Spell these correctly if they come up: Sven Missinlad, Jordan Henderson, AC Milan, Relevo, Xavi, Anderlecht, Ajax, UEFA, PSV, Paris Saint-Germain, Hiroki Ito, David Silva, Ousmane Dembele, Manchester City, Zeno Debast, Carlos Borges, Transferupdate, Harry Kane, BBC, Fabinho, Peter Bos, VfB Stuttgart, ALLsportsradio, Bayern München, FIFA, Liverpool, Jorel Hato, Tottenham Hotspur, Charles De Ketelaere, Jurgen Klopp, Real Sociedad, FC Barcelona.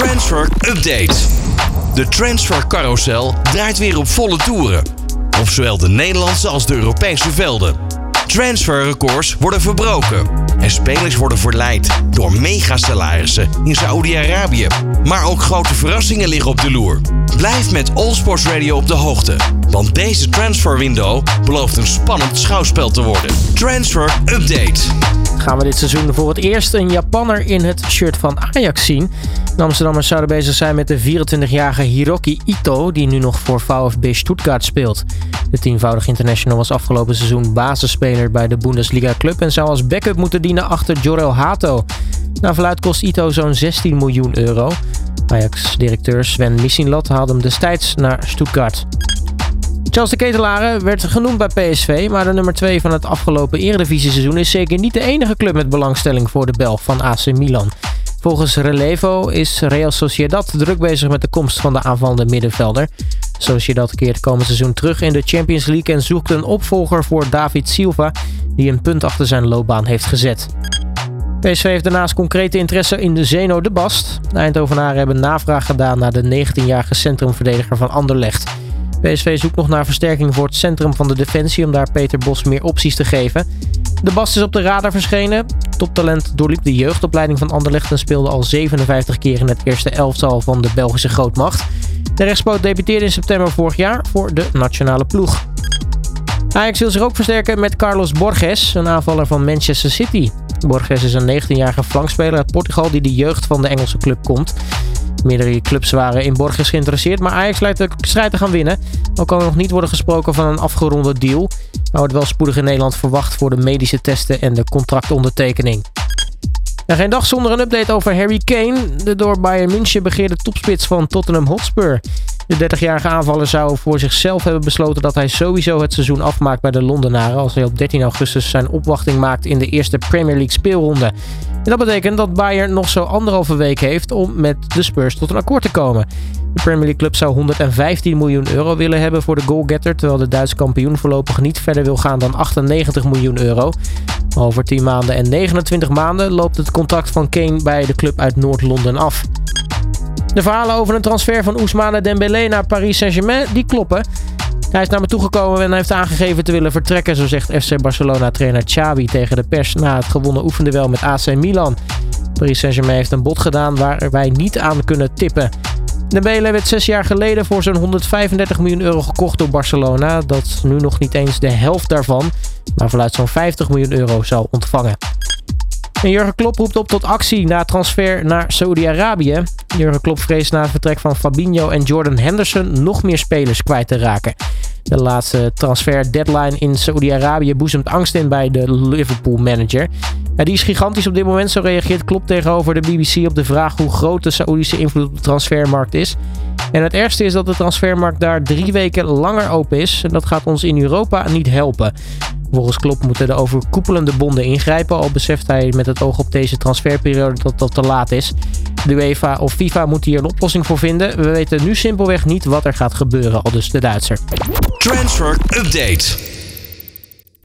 Transfer Update. De transfercarousel draait weer op volle toeren. Op zowel de Nederlandse als de Europese velden. Transferrecords worden verbroken. En spelers worden verleid door megasalarissen in Saoedi-Arabië. Maar ook grote verrassingen liggen op de loer. Blijf met All Sports Radio op de hoogte. Want deze transferwindow belooft een spannend schouwspel te worden. Transfer Update. Gaan we dit seizoen voor het eerst een Japanner in het shirt van Ajax zien. De Amsterdammers zouden bezig zijn met de 24-jarige Hiroki Ito, die nu nog voor VfB Stuttgart speelt. De tienvoudig international was afgelopen seizoen basisspeler bij de Bundesliga-club en zou als backup moeten dienen achter Jorel Hato. Naar verluidt kost Ito zo'n 16 miljoen euro. Ajax-directeur Sven Missinlad haalde hem destijds naar Stuttgart. Charles De Ketelaere werd genoemd bij PSV, maar de nummer 2 van het afgelopen Eredivisie-seizoen is zeker niet de enige club met belangstelling voor de Belg van AC Milan. Volgens Relevo is Real Sociedad druk bezig met de komst van de aanvallende middenvelder. Sociedad keert komend seizoen terug in de Champions League en zoekt een opvolger voor David Silva, die een punt achter zijn loopbaan heeft gezet. PSV heeft daarnaast concrete interesse in de Zeno Debast. De Eindhovenaren hebben navraag gedaan naar de 19-jarige centrumverdediger van Anderlecht. PSV zoekt nog naar versterking voor het centrum van de defensie om daar Peter Bos meer opties te geven. Debast is op de radar verschenen. Toptalent doorliep de jeugdopleiding van Anderlecht en speelde al 57 keer in het eerste elftal van de Belgische grootmacht. De rechtspoot debuteerde in september vorig jaar voor de nationale ploeg. Ajax wil zich ook versterken met Carlos Borges, een aanvaller van Manchester City. Borges is een 19-jarige flankspeler uit Portugal die de jeugd van de Engelse club komt. Meerdere clubs waren in Borges geïnteresseerd, maar Ajax lijkt de strijd te gaan winnen. Ook kan er nog niet worden gesproken van een afgeronde deal. Maar wordt wel spoedig in Nederland verwacht voor de medische testen en de contractondertekening. En geen dag zonder een update over Harry Kane. De door Bayern München begeerde topspits van Tottenham Hotspur. De 30-jarige aanvaller zou voor zichzelf hebben besloten dat hij sowieso het seizoen afmaakt bij de Londenaren als hij op 13 augustus zijn opwachting maakt in de eerste Premier League speelronde. En dat betekent dat Bayern nog zo anderhalve week heeft om met de Spurs tot een akkoord te komen. De Premier League club zou 115 miljoen euro willen hebben voor de goalgetter, terwijl de Duitse kampioen voorlopig niet verder wil gaan dan 98 miljoen euro. Over 10 maanden en 29 maanden loopt het contract van Kane bij de club uit Noord-Londen af. De verhalen over een transfer van Ousmane Dembele naar Paris Saint-Germain, die kloppen. Hij is naar me toegekomen en heeft aangegeven te willen vertrekken, zo zegt FC Barcelona-trainer Xavi tegen de pers na het gewonnen oefenduel met AC Milan. Paris Saint-Germain heeft een bod gedaan waar wij niet aan kunnen tippen. Dembele werd 6 jaar geleden voor zo'n 135 miljoen euro gekocht door Barcelona. Dat is nu nog niet eens de helft daarvan, maar verluidt zo'n 50 miljoen euro zou ontvangen. En Jurgen Klopp roept op tot actie na transfer naar Saoedi-Arabië. Jurgen Klopp vreest na het vertrek van Fabinho en Jordan Henderson nog meer spelers kwijt te raken. De laatste transfer deadline in Saoedi-Arabië boezemt angst in bij de Liverpool manager. Ja, die is gigantisch op dit moment, zo reageert Klopp tegenover de BBC op de vraag hoe groot de Saoedische invloed op de transfermarkt is. En het ergste is dat de transfermarkt daar 3 weken langer open is en dat gaat ons in Europa niet helpen. Volgens Klopp moeten de overkoepelende bonden ingrijpen, al beseft hij met het oog op deze transferperiode dat dat te laat is. De UEFA of FIFA moet hier een oplossing voor vinden. We weten nu simpelweg niet wat er gaat gebeuren, aldus de Duitser. Transfer Update.